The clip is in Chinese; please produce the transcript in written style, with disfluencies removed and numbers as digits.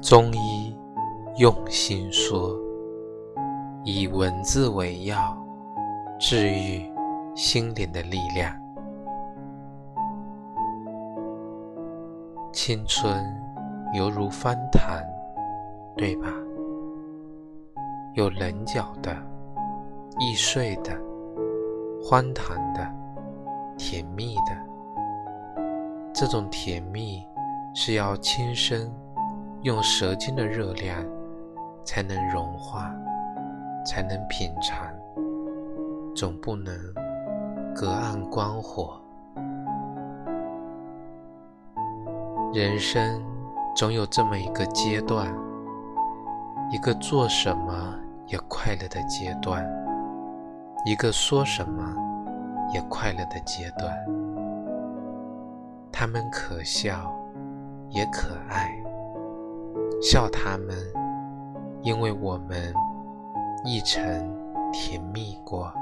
中医用心说，以文字为药，治愈心灵的力量。青春犹如翻坛，对吧？有棱角的、易碎的、欢谈的、甜蜜的。这种甜蜜是要亲身用舌尖的热量才能融化，才能品尝，总不能隔岸观火。人生总有这么一个阶段，一个做什么也快乐的阶段，一个说什么也快乐的阶段。他们可笑也可爱，笑他们，因为我们亦曾甜蜜过。